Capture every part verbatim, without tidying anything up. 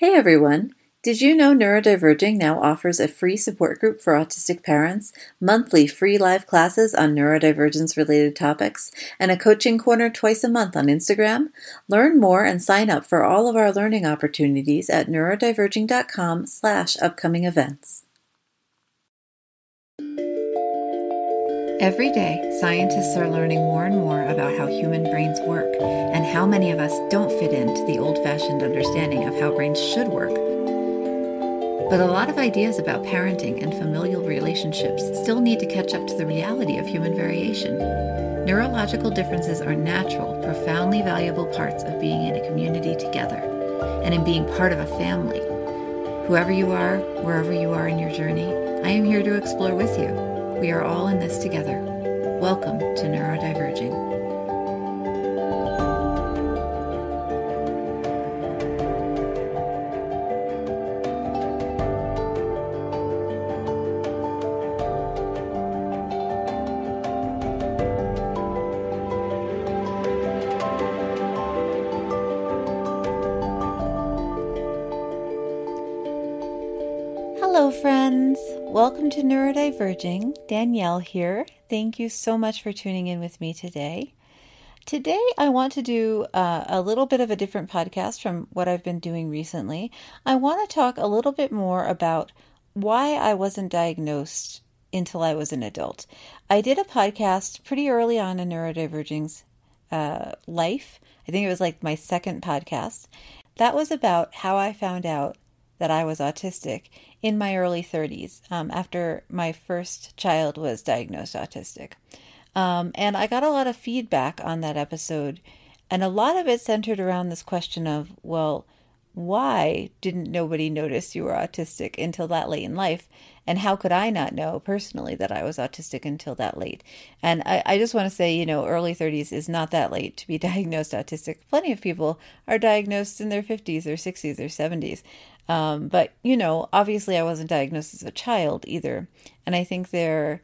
Hey everyone! Did you know Neurodiverging now offers a free support group for autistic parents, monthly free live classes on neurodivergence-related topics, and a coaching corner twice a month on Instagram? Learn more and sign up for all of our learning opportunities at neurodiverging.com slash upcoming events. Every day, scientists are learning more and more about how human brains work and how many of us don't fit into the old-fashioned understanding of how brains should work. But a lot of ideas about parenting and familial relationships still need to catch up to the reality of human variation. Neurological differences are natural, profoundly valuable parts of being in a community together and in being part of a family. Whoever you are, wherever you are in your journey, I am here to explore with you. We are all in this together. Welcome to Neurodiverging. Hello, friends. Welcome to Neurodiverging. Danielle here. Thank you so much for tuning in with me today. Today I want to do uh, a little bit of a different podcast from what I've been doing recently. I want to talk a little bit more about why I wasn't diagnosed until I was an adult. I did a podcast pretty early on in Neurodiverging's uh, life. I think it was like my second podcast. That was about how I found out that I was autistic in my early thirties, um, after my first child was diagnosed autistic. Um, and I got a lot of feedback on that episode, and a lot of it centered around this question of, well, why didn't nobody notice you were autistic until that late in life? And how could I not know personally that I was autistic until that late? And I, I just want to say, you know, early thirties is not that late to be diagnosed autistic. Plenty of people are diagnosed in their fifties or sixties or seventies. Um, but, you know, obviously I wasn't diagnosed as a child either. And I think there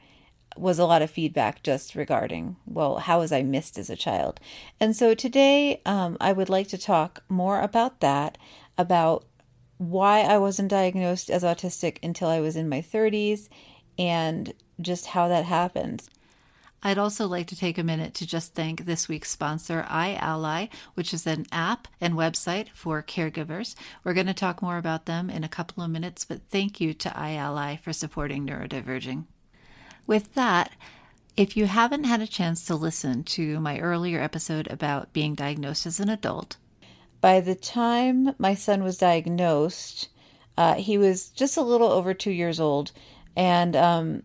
was a lot of feedback just regarding, well, how was I missed as a child? And so today um, I would like to talk more about that, about why I wasn't diagnosed as autistic until I was in my thirties and just how that happened. I'd also like to take a minute to just thank this week's sponsor, iAlly, which is an app and website for caregivers. We're going to talk more about them in a couple of minutes, but thank you to iAlly for supporting Neurodiverging. With that, if you haven't had a chance to listen to my earlier episode about being diagnosed as an adult, by the time my son was diagnosed, uh, he was just a little over two years old, and um,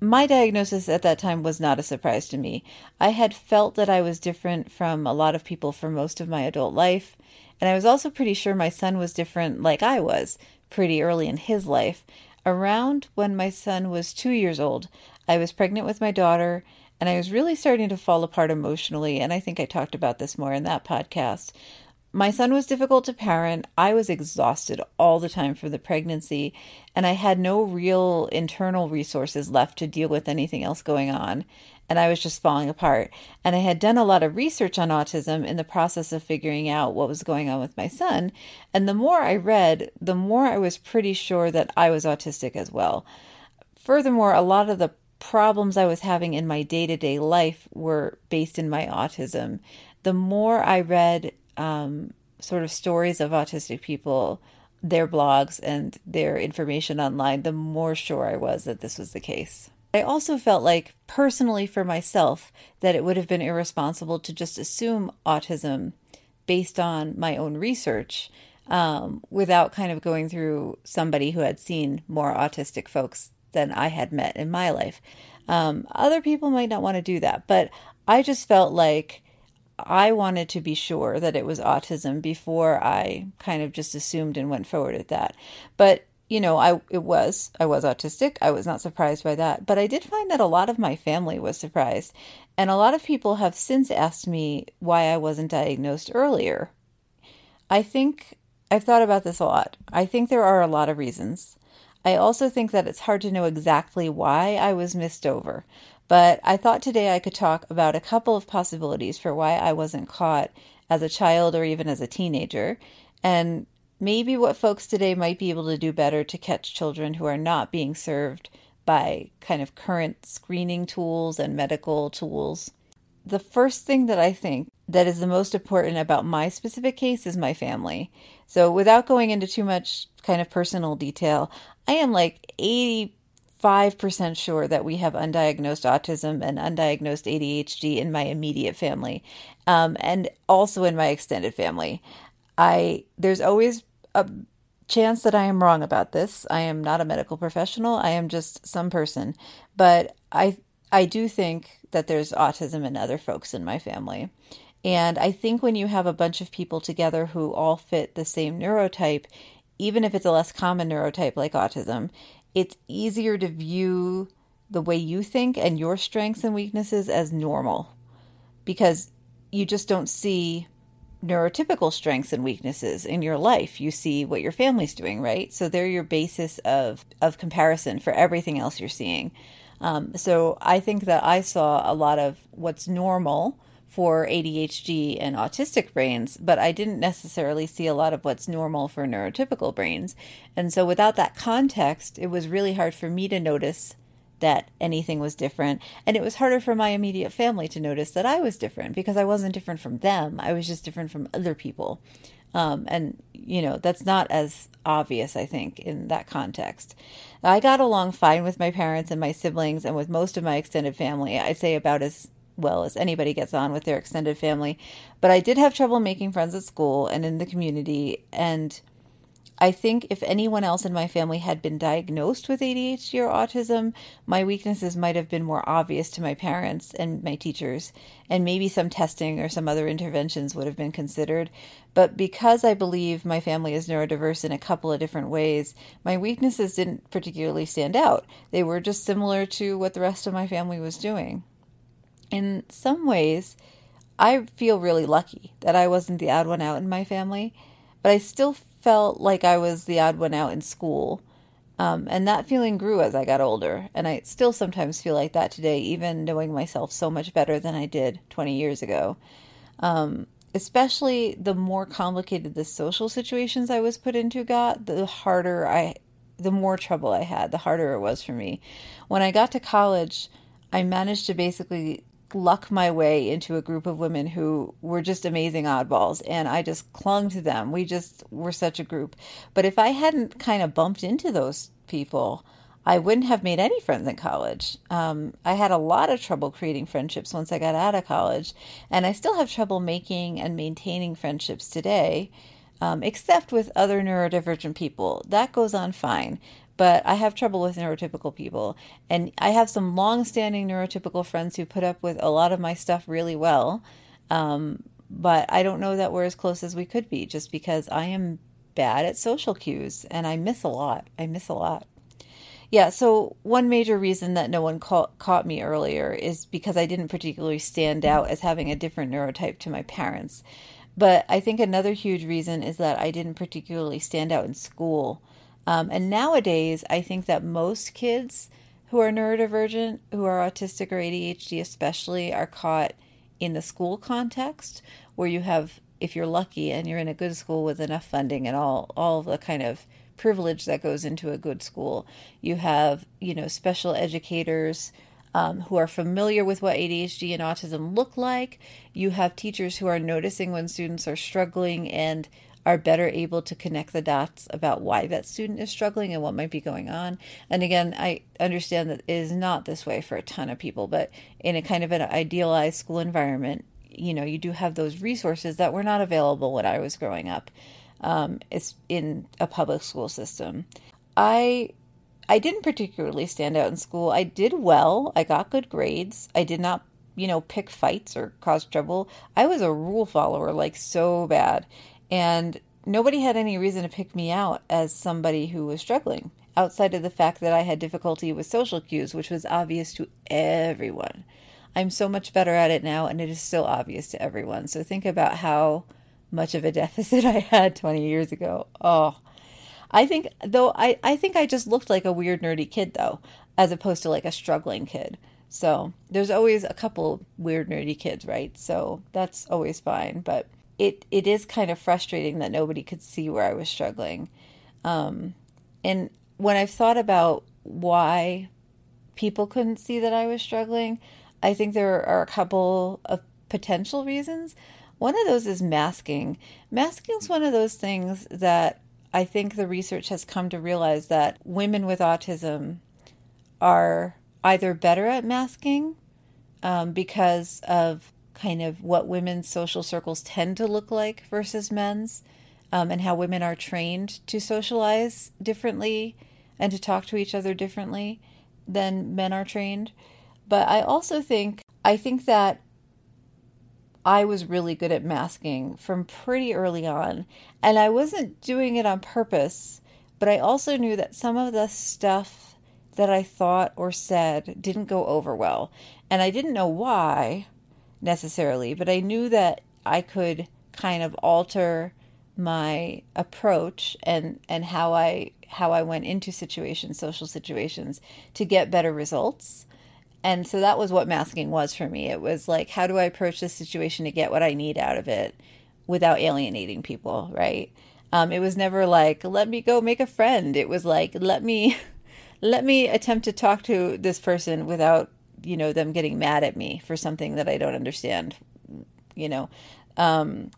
my diagnosis at that time was not a surprise to me. I had felt that I was different from a lot of people for most of my adult life, and I was also pretty sure my son was different, like I was, pretty early in his life. Around when my son was two years old, I was pregnant with my daughter, and I was really starting to fall apart emotionally, and I think I talked about this more in that podcast. My son was difficult to parent. I was exhausted all the time from the pregnancy, and I had no real internal resources left to deal with anything else going on, and I was just falling apart. And I had done a lot of research on autism in the process of figuring out what was going on with my son, and the more I read, the more I was pretty sure that I was autistic as well. Furthermore, a lot of the problems I was having in my day-to-day life were based in my autism. The more I read um, sort of stories of autistic people, their blogs and their information online, the more sure I was that this was the case. I also felt like, personally for myself, that it would have been irresponsible to just assume autism based on my own research, um, without kind of going through somebody who had seen more autistic folks than I had met in my life. Um, other people might not want to do that, but I just felt like I wanted to be sure that it was autism before I kind of just assumed and went forward at that. But, you know, I it was, I was autistic. I was not surprised by that. But I did find that a lot of my family was surprised. And a lot of people have since asked me why I wasn't diagnosed earlier. I think I've thought about this a lot. I think there are a lot of reasons. I also think that it's hard to know exactly why I was missed over, but I thought today I could talk about a couple of possibilities for why I wasn't caught as a child or even as a teenager, and maybe what folks today might be able to do better to catch children who are not being served by kind of current screening tools and medical tools. The first thing that I think that is the most important about my specific case is my family. So without going into too much kind of personal detail, I am like eighty-five percent sure that we have undiagnosed autism and undiagnosed A D H D in my immediate family, um, and also in my extended family. I there's always a chance that I am wrong about this. I am not a medical professional. I am just some person. But I I do think that there's autism in other folks in my family. And I think when you have a bunch of people together who all fit the same neurotype, even if it's a less common neurotype like autism, it's easier to view the way you think and your strengths and weaknesses as normal, because you just don't see neurotypical strengths and weaknesses in your life. You see what your family's doing, right? So they're your basis of, of comparison for everything else you're seeing. Um, so I think that I saw a lot of what's normal for A D H D and autistic brains, but I didn't necessarily see a lot of what's normal for neurotypical brains. And so without that context, it was really hard for me to notice that anything was different. And it was harder for my immediate family to notice that I was different, because I wasn't different from them. I was just different from other people. Um, and, you know, that's not as obvious, I think, in that context. I got along fine with my parents and my siblings and with most of my extended family. I'd say about as well as anybody gets on with their extended family. But I did have trouble making friends at school and in the community. And I think if anyone else in my family had been diagnosed with A D H D or autism, my weaknesses might have been more obvious to my parents and my teachers, and maybe some testing or some other interventions would have been considered. But because I believe my family is neurodiverse in a couple of different ways, my weaknesses didn't particularly stand out. They were just similar to what the rest of my family was doing. In some ways, I feel really lucky that I wasn't the odd one out in my family, but I still felt like I was the odd one out in school. Um, and that feeling grew as I got older. And I still sometimes feel like that today, even knowing myself so much better than I did twenty years ago. Um, especially the more complicated the social situations I was put into got, the harder I, the more trouble I had, the harder it was for me. When I got to college, I managed to basically luck my way into a group of women who were just amazing oddballs, and I just clung to them. We just were such a group. But if I hadn't kind of bumped into those people, I wouldn't have made any friends in college. Um, I had a lot of trouble creating friendships once I got out of college, and I still have trouble making and maintaining friendships today, um, except with other neurodivergent people. That goes on fine. But I have trouble with neurotypical people. And I have some long-standing neurotypical friends who put up with a lot of my stuff really well. Um, but I don't know that we're as close as we could be, just because I am bad at social cues and I miss a lot. I miss a lot. Yeah, so one major reason that no one ca- caught me earlier is because I didn't particularly stand out as having a different neurotype to my parents. But I think another huge reason is that I didn't particularly stand out in school. Um, and nowadays, I think that most kids who are neurodivergent, who are autistic or A D H D especially, are caught in the school context where you have, if you're lucky and you're in a good school with enough funding and all, all the kind of privilege that goes into a good school, you have, you know, special educators Um, who are familiar with what A D H D and autism look like. You have teachers who are noticing when students are struggling and are better able to connect the dots about why that student is struggling and what might be going on. And again, I understand that it is not this way for a ton of people, but in a kind of an idealized school environment, you know, you do have those resources that were not available when I was growing up. Um, it's in a public school system. I... I didn't particularly stand out in school. I did well. I got good grades. I did not, you know, pick fights or cause trouble. I was a rule follower, like so bad. And nobody had any reason to pick me out as somebody who was struggling, outside of the fact that I had difficulty with social cues, which was obvious to everyone. I'm so much better at it now, and it is still obvious to everyone. So think about how much of a deficit I had twenty years ago. Oh, I think, though, I, I think I just looked like a weird, nerdy kid, though, as opposed to like a struggling kid. So there's always a couple weird, nerdy kids, right? So that's always fine. But it it is kind of frustrating that nobody could see where I was struggling. Um, and when I've thought about why people couldn't see that I was struggling, I think there are a couple of potential reasons. One of those is masking. Masking is one of those things that I think the research has come to realize that women with autism are either better at masking um, because of kind of what women's social circles tend to look like versus men's, um, and how women are trained to socialize differently and to talk to each other differently than men are trained. But I also think, I think that I was really good at masking from pretty early on, and I wasn't doing it on purpose, but I also knew that some of the stuff that I thought or said didn't go over well, and I didn't know why necessarily, but I knew that I could kind of alter my approach and, and how I how I went into situations, social situations, to get better results. And so that was what masking was for me. It was like, how do I approach this situation to get what I need out of it without alienating people, right? Um, it was never like, let me go make a friend. It was like, let me let me attempt to talk to this person without, you know, them getting mad at me for something that I don't understand, you know. Um,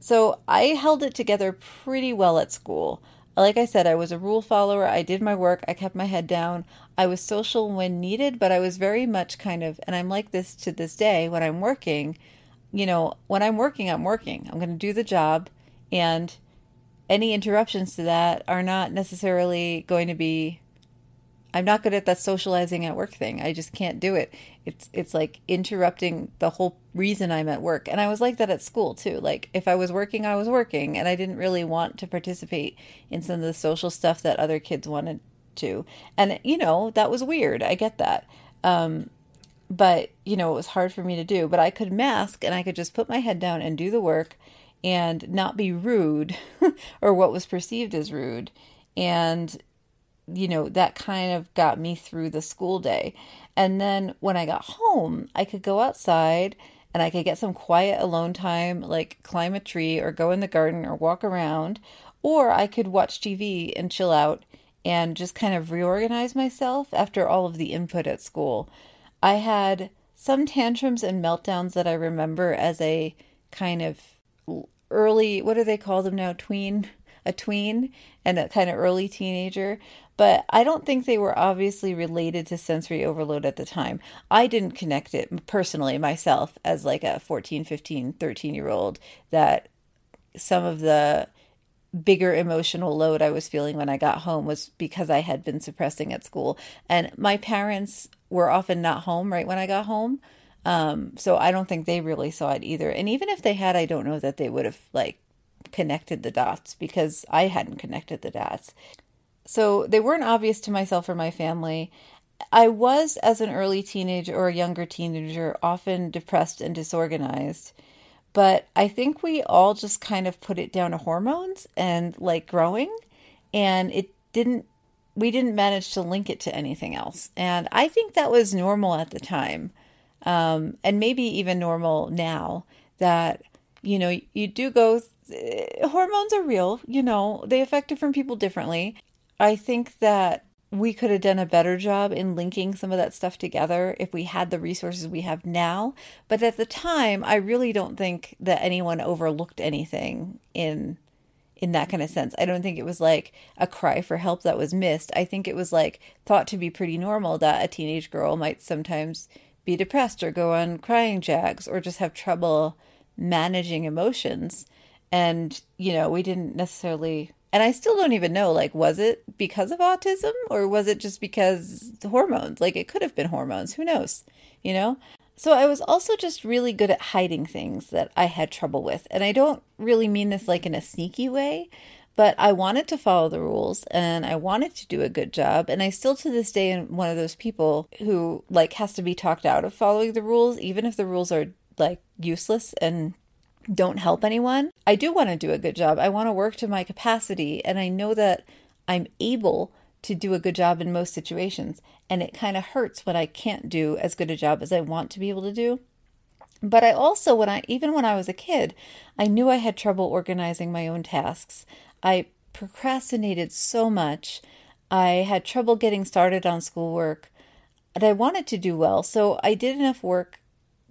so I held it together pretty well at school. Like I said, I was a rule follower. I did my work. I kept my head down. I was social when needed, but I was very much kind of, and I'm like this to this day, when I'm working, you know, when I'm working, I'm working. I'm going to do the job, and any interruptions to that are not necessarily going to be, I'm not good at that socializing at work thing. I just can't do it. It's it's like interrupting the whole reason I'm at work. And I was like that at school too. Like if I was working, I was working, and I didn't really want to participate in some of the social stuff that other kids wanted to. And, you know, that was weird. I get that. Um, but, you know, it was hard for me to do. But I could mask, and I could just put my head down and do the work and not be rude or what was perceived as rude. And you know, that kind of got me through the school day. And then when I got home, I could go outside and I could get some quiet alone time, like climb a tree or go in the garden or walk around, or I could watch T V and chill out and just kind of reorganize myself after all of the input at school. I had some tantrums and meltdowns that I remember as a kind of early, what do they call them now? Tween, a tween and a kind of early teenager. But I don't think they were obviously related to sensory overload at the time. I didn't connect it personally myself as like a fourteen, fifteen, thirteen year old that some of the bigger emotional load I was feeling when I got home was because I had been suppressing at school. And my parents were often not home right when I got home. Um, so I don't think they really saw it either. And even if they had, I don't know that they would have like connected the dots, because I hadn't connected the dots. So they weren't obvious to myself or my family. I was, as an early teenager or a younger teenager, often depressed and disorganized. But I think we all just kind of put it down to hormones and like growing. And it didn't, we didn't manage to link it to anything else. And I think that was normal at the time. Um, and maybe even normal now, that, you know, you do go, th- hormones are real, you know, they affect different people differently. I think that we could have done a better job in linking some of that stuff together if we had the resources we have now. But at the time, I really don't think that anyone overlooked anything in in that kind of sense. I don't think it was like a cry for help that was missed. I think it was like thought to be pretty normal that a teenage girl might sometimes be depressed or go on crying jags or just have trouble managing emotions. And, you know, we didn't necessarily... And I still don't even know, like, was it because of autism or was it just because the hormones? Like, it could have been hormones. Who knows, you know? So I was also just really good at hiding things that I had trouble with. And I don't really mean this, like, in a sneaky way, but I wanted to follow the rules and I wanted to do a good job. And I still, to this day, am one of those people who, like, has to be talked out of following the rules, even if the rules are, like, useless and don't help anyone. I do want to do a good job. I want to work to my capacity, and I know that I'm able to do a good job in most situations, and it kind of hurts when I can't do as good a job as I want to be able to do. But I also, when I even when I was a kid, I knew I had trouble organizing my own tasks. I procrastinated so much. I had trouble getting started on schoolwork, and I wanted to do well, so I did enough work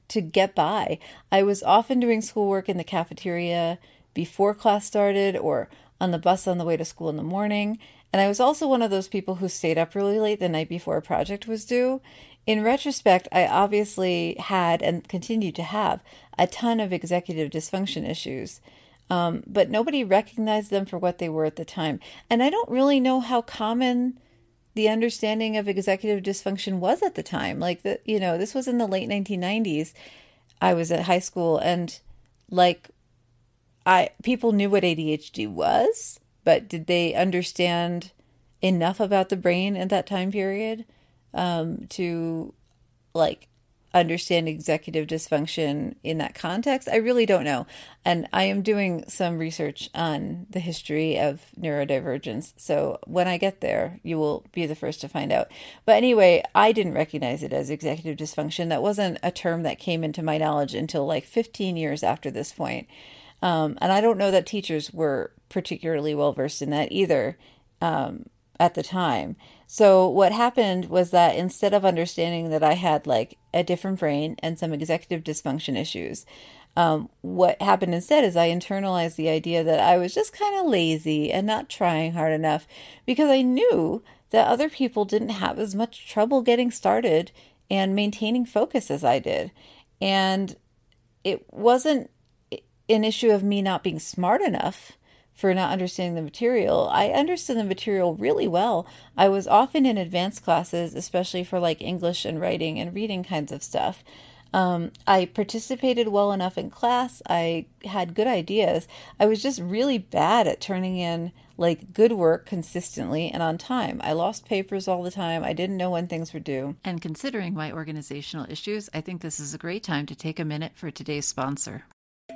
to get by. I was often doing schoolwork in the cafeteria before class started or on the bus on the way to school in the morning, and I was also one of those people who stayed up really late the night before a project was due. In retrospect, I obviously had and continue to have a ton of executive dysfunction issues, um, but nobody recognized them for what they were at the time. And I don't really know how common the understanding of executive dysfunction was at the time. Like, the, you know, this was in the late nineteen nineties. I was at high school, and like I people knew what A D H D was, but did they understand enough about the brain at that time period? Um, to like understand executive dysfunction in that context? I really don't know. And I am doing some research on the history of neurodivergence. So when I get there, you will be the first to find out. But anyway, I didn't recognize it as executive dysfunction. That wasn't a term that came into my knowledge until like fifteen years after this point. Um, and I don't know that teachers were particularly well versed in that either. Um, at the time. So what happened was that instead of understanding that I had like a different brain and some executive dysfunction issues, um, what happened instead is I internalized the idea that I was just kind of lazy and not trying hard enough, because I knew that other people didn't have as much trouble getting started and maintaining focus as I did. And it wasn't an issue of me not being smart enough for not understanding the material. I understood the material really well. I was often in advanced classes, especially for like English and writing and reading kinds of stuff. Um, I participated well enough in class. I had good ideas. I was just really bad at turning in like good work consistently and on time. I lost papers all the time. I didn't know when things were due. And considering my organizational issues, I think this is a great time to take a minute for today's sponsor.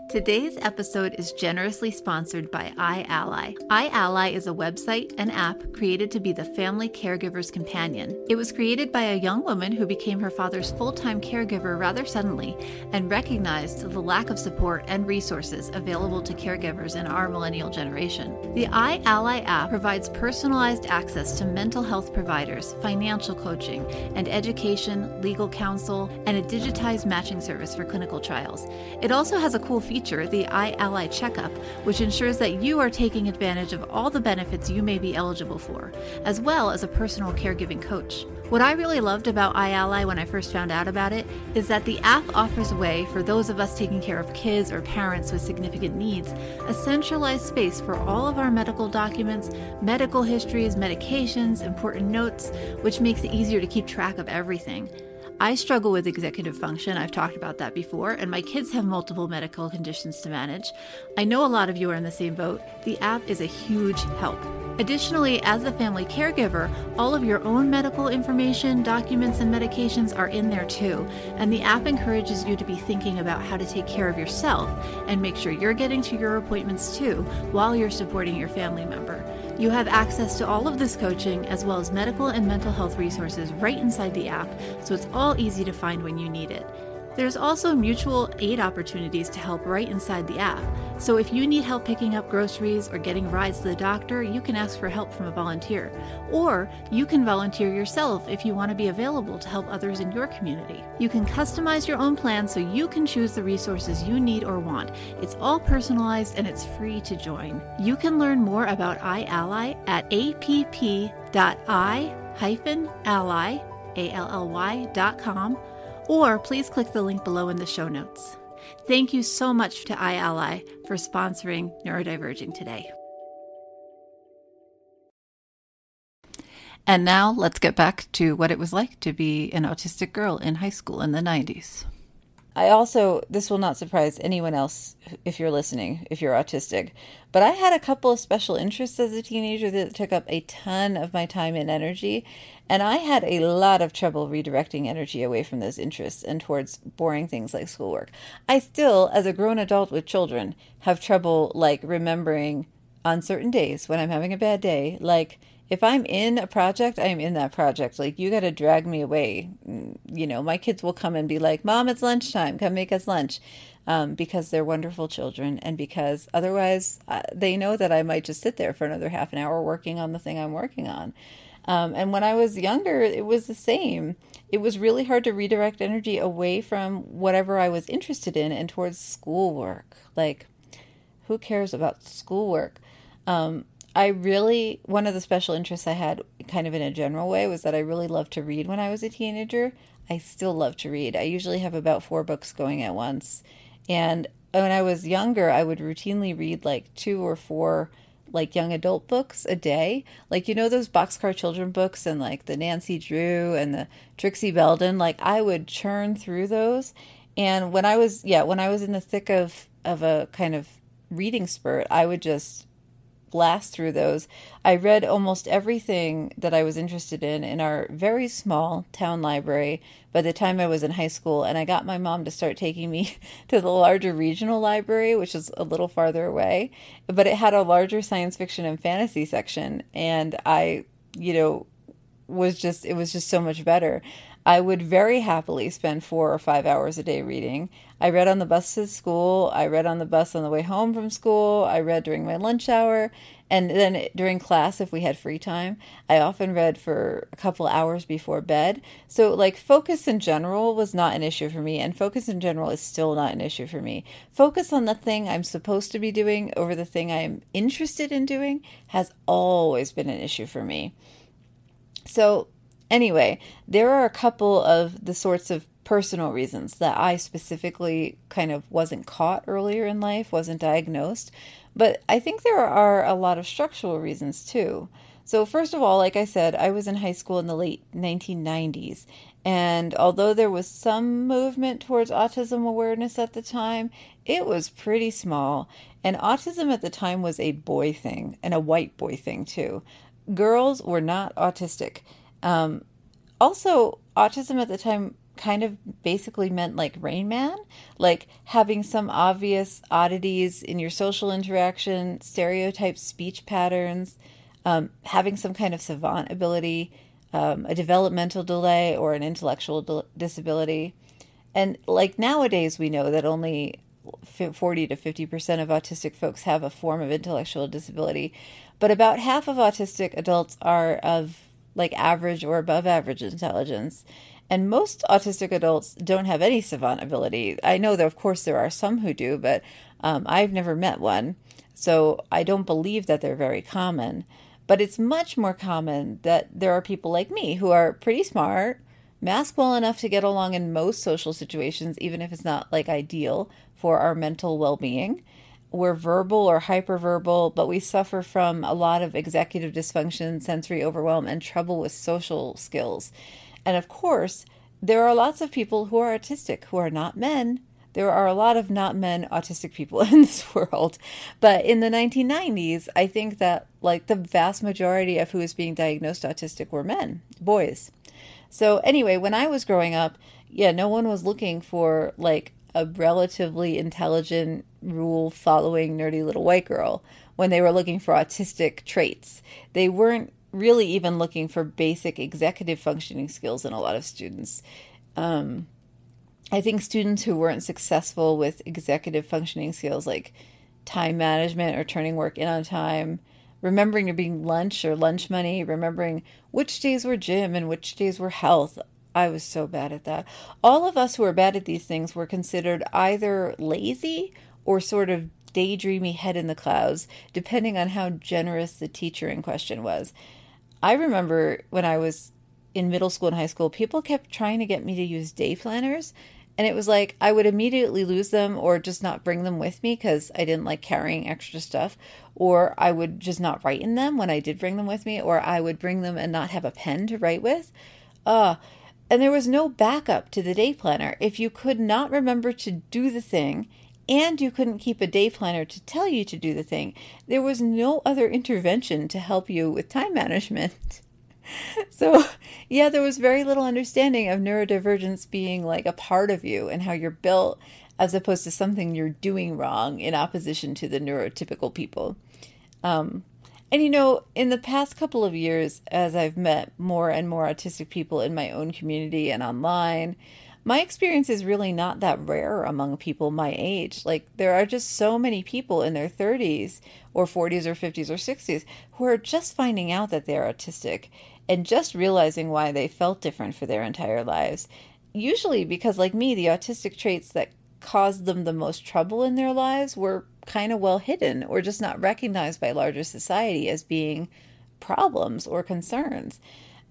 Today's episode is generously sponsored by iAlly. iAlly is a website and app created to be the family caregiver's companion. It was created by a young woman who became her father's full-time caregiver rather suddenly and recognized the lack of support and resources available to caregivers in our millennial generation. The iAlly app provides personalized access to mental health providers, financial coaching, and education, legal counsel, and a digitized matching service for clinical trials. It also has a cool feature Feature, the iAlly Checkup, which ensures that you are taking advantage of all the benefits you may be eligible for, as well as a personal caregiving coach. What I really loved about iAlly when I first found out about it is that the app offers a way for those of us taking care of kids or parents with significant needs, a centralized space for all of our medical documents, medical histories, medications, important notes, which makes it easier to keep track of everything. I struggle with executive function, I've talked about that before, and my kids have multiple medical conditions to manage. I know a lot of you are in the same boat. The app is a huge help. Additionally, as the family caregiver, all of your own medical information, documents, and medications are in there too, and the app encourages you to be thinking about how to take care of yourself and make sure you're getting to your appointments too while you're supporting your family member. You have access to all of this coaching as well as medical and mental health resources right inside the app, so it's all easy to find when you need it. There's also mutual aid opportunities to help right inside the app. So if you need help picking up groceries or getting rides to the doctor, you can ask for help from a volunteer. Or you can volunteer yourself if you want to be available to help others in your community. You can customize your own plan so you can choose the resources you need or want. It's all personalized and it's free to join. You can learn more about iAlly at app dot i dash ally dot com. Or please click the link below in the show notes. Thank you so much to iAlly for sponsoring Neurodiverging today. And now let's get back to what it was like to be an autistic girl in high school in the nineties. I also, this will not surprise anyone else if you're listening, if you're autistic, but I had a couple of special interests as a teenager that took up a ton of my time and energy, and I had a lot of trouble redirecting energy away from those interests and towards boring things like schoolwork. I still, as a grown adult with children, have trouble like remembering on certain days when I'm having a bad day, like if I'm in a project, I'm in that project. Like, you got to drag me away. You know, my kids will come and be like, Mom, it's lunchtime. Come make us lunch. Um, because they're wonderful children, and because otherwise uh, they know that I might just sit there for another half an hour working on the thing I'm working on. Um, and when I was younger, it was the same. It was really hard to redirect energy away from whatever I was interested in and towards schoolwork. Like, who cares about schoolwork? Um, I really, one of the special interests I had kind of in a general way was that I really loved to read when I was a teenager. I still love to read. I usually have about four books going at once. And when I was younger, I would routinely read like two or four like young adult books a day. Like, you know, those Boxcar Children books and like the Nancy Drew and the Trixie Belden, like I would churn through those. And when I was, yeah, when I was in the thick of, of a kind of reading spurt, I would just blast through those. I read almost everything that I was interested in in our very small town library by the time I was in high school, and I got my mom to start taking me to the larger regional library, which is a little farther away, but it had a larger science fiction and fantasy section, and I, you know, was just, it was just so much better. I would very happily spend four or five hours a day reading. I read on the bus to school. I read on the bus on the way home from school. I read during my lunch hour. And then during class, if we had free time, I often read for a couple hours before bed. So like focus in general was not an issue for me. And focus in general is still not an issue for me. Focus on the thing I'm supposed to be doing over the thing I'm interested in doing has always been an issue for me. So anyway, there are a couple of the sorts of personal reasons that I specifically kind of wasn't caught earlier in life, wasn't diagnosed, but I think there are a lot of structural reasons too. So first of all, like I said, I was in high school in the late nineteen nineties, and although there was some movement towards autism awareness at the time, it was pretty small, and autism at the time was a boy thing, and a white boy thing too. Girls were not autistic. Um, also, autism at the time kind of basically meant like Rain Man, like having some obvious oddities in your social interaction, stereotyped speech patterns, um, having some kind of savant ability, um, a developmental delay, or an intellectual de- disability. And like nowadays, we know that only forty to fifty percent of autistic folks have a form of intellectual disability, but about half of autistic adults are of like average or above average intelligence. And most autistic adults don't have any savant ability. I know that, of course, there are some who do, but um, I've never met one. So I don't believe that they're very common. But it's much more common that there are people like me who are pretty smart, mask well enough to get along in most social situations, even if it's not like ideal for our mental well-being. We're verbal or hyperverbal, but we suffer from a lot of executive dysfunction, sensory overwhelm, and trouble with social skills. And of course, there are lots of people who are autistic who are not men. There are a lot of not men autistic people in this world. But in the nineteen nineties, I think that like the vast majority of who is being diagnosed autistic were men, boys. So anyway, when I was growing up, yeah, no one was looking for like a relatively intelligent, rule-following, nerdy little white girl when they were looking for autistic traits. They weren't really even looking for basic executive functioning skills in a lot of students. Um, I think students who weren't successful with executive functioning skills like time management or turning work in on time, remembering your being lunch or lunch money, remembering which days were gym and which days were health. I was so bad at that. All of us who are bad at these things were considered either lazy or sort of daydreamy head in the clouds, depending on how generous the teacher in question was. I remember when I was in middle school and high school, people kept trying to get me to use day planners. And it was like I would immediately lose them or just not bring them with me because I didn't like carrying extra stuff. Or I would just not write in them when I did bring them with me. Or I would bring them and not have a pen to write with. Uh And there was no backup to the day planner. If you could not remember to do the thing and you couldn't keep a day planner to tell you to do the thing, there was no other intervention to help you with time management. So, yeah, there was very little understanding of neurodivergence being like a part of you and how you're built as opposed to something you're doing wrong in opposition to the neurotypical people. Um, And, you know, in the past couple of years, as I've met more and more autistic people in my own community and online, my experience is really not that rare among people my age. Like, there are just so many people in their thirties or forties or fifties or sixties who are just finding out that they're autistic and just realizing why they felt different for their entire lives. Usually because, like me, the autistic traits that caused them the most trouble in their lives were kind of well hidden or just not recognized by larger society as being problems or concerns.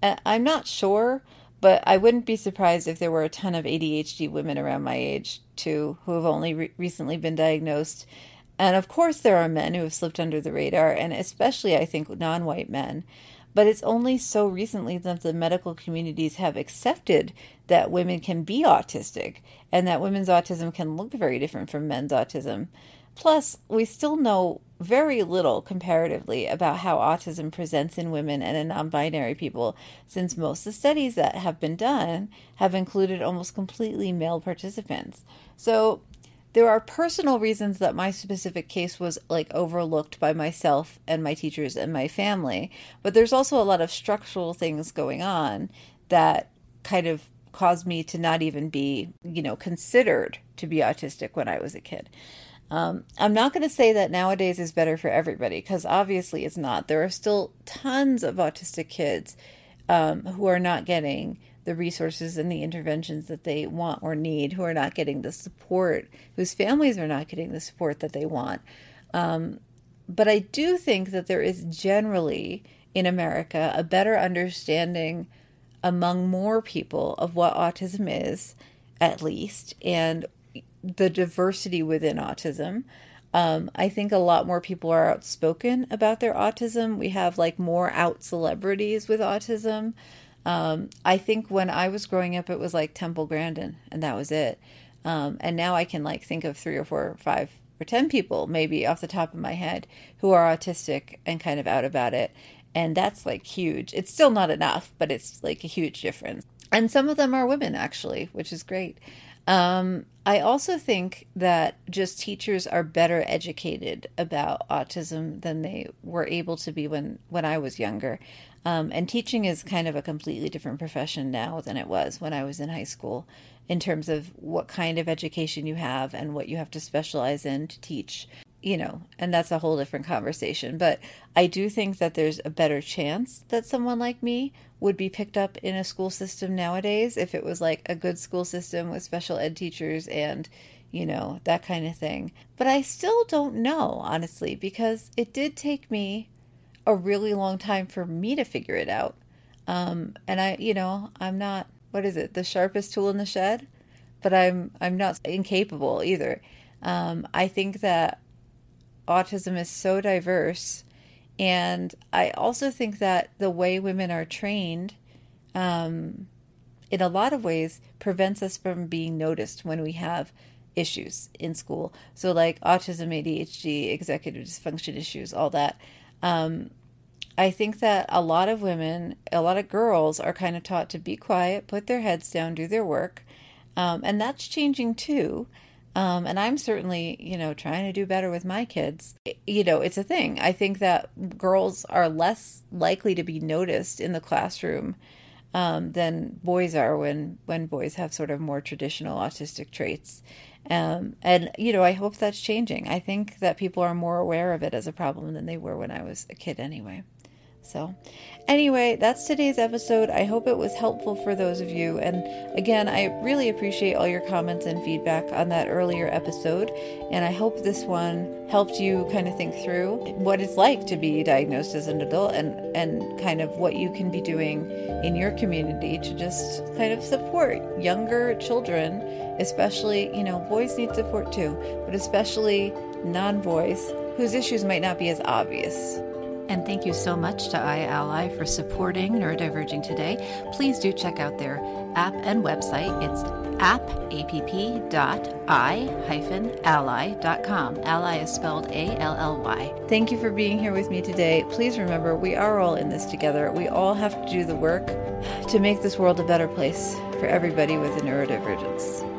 And I'm not sure, but I wouldn't be surprised if there were a ton of A D H D women around my age, too, who have only re- recently been diagnosed. And of course, there are men who have slipped under the radar, and especially, I think, non-white men. But it's only so recently that the medical communities have accepted that women can be autistic and that women's autism can look very different from men's autism. Plus, we still know very little comparatively about how autism presents in women and in non-binary people, since most of the studies that have been done have included almost completely male participants. So there are personal reasons that my specific case was like overlooked by myself and my teachers and my family, but there's also a lot of structural things going on that kind of caused me to not even be, you know, considered to be autistic when I was a kid. Um, I'm not going to say that nowadays is better for everybody, because obviously it's not. There are still tons of autistic kids um, who are not getting the resources and the interventions that they want or need, who are not getting the support, whose families are not getting the support that they want. Um, but I do think that there is generally in America a better understanding among more people of what autism is, at least, and the diversity within autism. Um, I think a lot more people are outspoken about their autism. We have like more out celebrities with autism. Um, I think when I was growing up, it was like Temple Grandin and that was it. Um, and now I can like think of three or four or five or ten people maybe off the top of my head who are autistic and kind of out about it. And that's like huge. It's still not enough, but it's like a huge difference. And some of them are women actually, which is great. Um, I also think that just teachers are better educated about autism than they were able to be when, when I was younger. Um, and teaching is kind of a completely different profession now than it was when I was in high school in terms of what kind of education you have and what you have to specialize in to teach, you know, and that's a whole different conversation. But I do think that there's a better chance that someone like me would be picked up in a school system nowadays if it was like a good school system with special ed teachers and, you know, that kind of thing. But I still don't know, honestly, because it did take me a really long time for me to figure it out. Um, and I, you know, I'm not, what is it, the sharpest tool in the shed, but I'm, I'm not incapable either. Um, I think that autism is so diverse, and I also think that the way women are trained um, in a lot of ways prevents us from being noticed when we have issues in school. So like autism, A D H D, executive dysfunction issues, all that. Um, I think that a lot of women, a lot of girls are kind of taught to be quiet, put their heads down, do their work. Um, and that's changing too. Um, and I'm certainly, you know, trying to do better with my kids. It, you know, it's a thing. I think that girls are less likely to be noticed in the classroom um, than boys are when, when boys have sort of more traditional autistic traits. Um, and, you know, I hope that's changing. I think that people are more aware of it as a problem than they were when I was a kid anyway. So anyway, that's today's episode. I hope it was helpful for those of you. And again, I really appreciate all your comments and feedback on that earlier episode. And I hope this one helped you kind of think through what it's like to be diagnosed as an adult and, and kind of what you can be doing in your community to just kind of support younger children, especially, you know, boys need support too, but especially non-boys whose issues might not be as obvious. And thank you so much to iAlly for supporting Neurodiverging today. Please do check out their app and website. It's app dot i dash ally dot com. Ally is spelled A L L Y. Thank you for being here with me today. Please remember, we are all in this together. We all have to do the work to make this world a better place for everybody with a neurodivergence.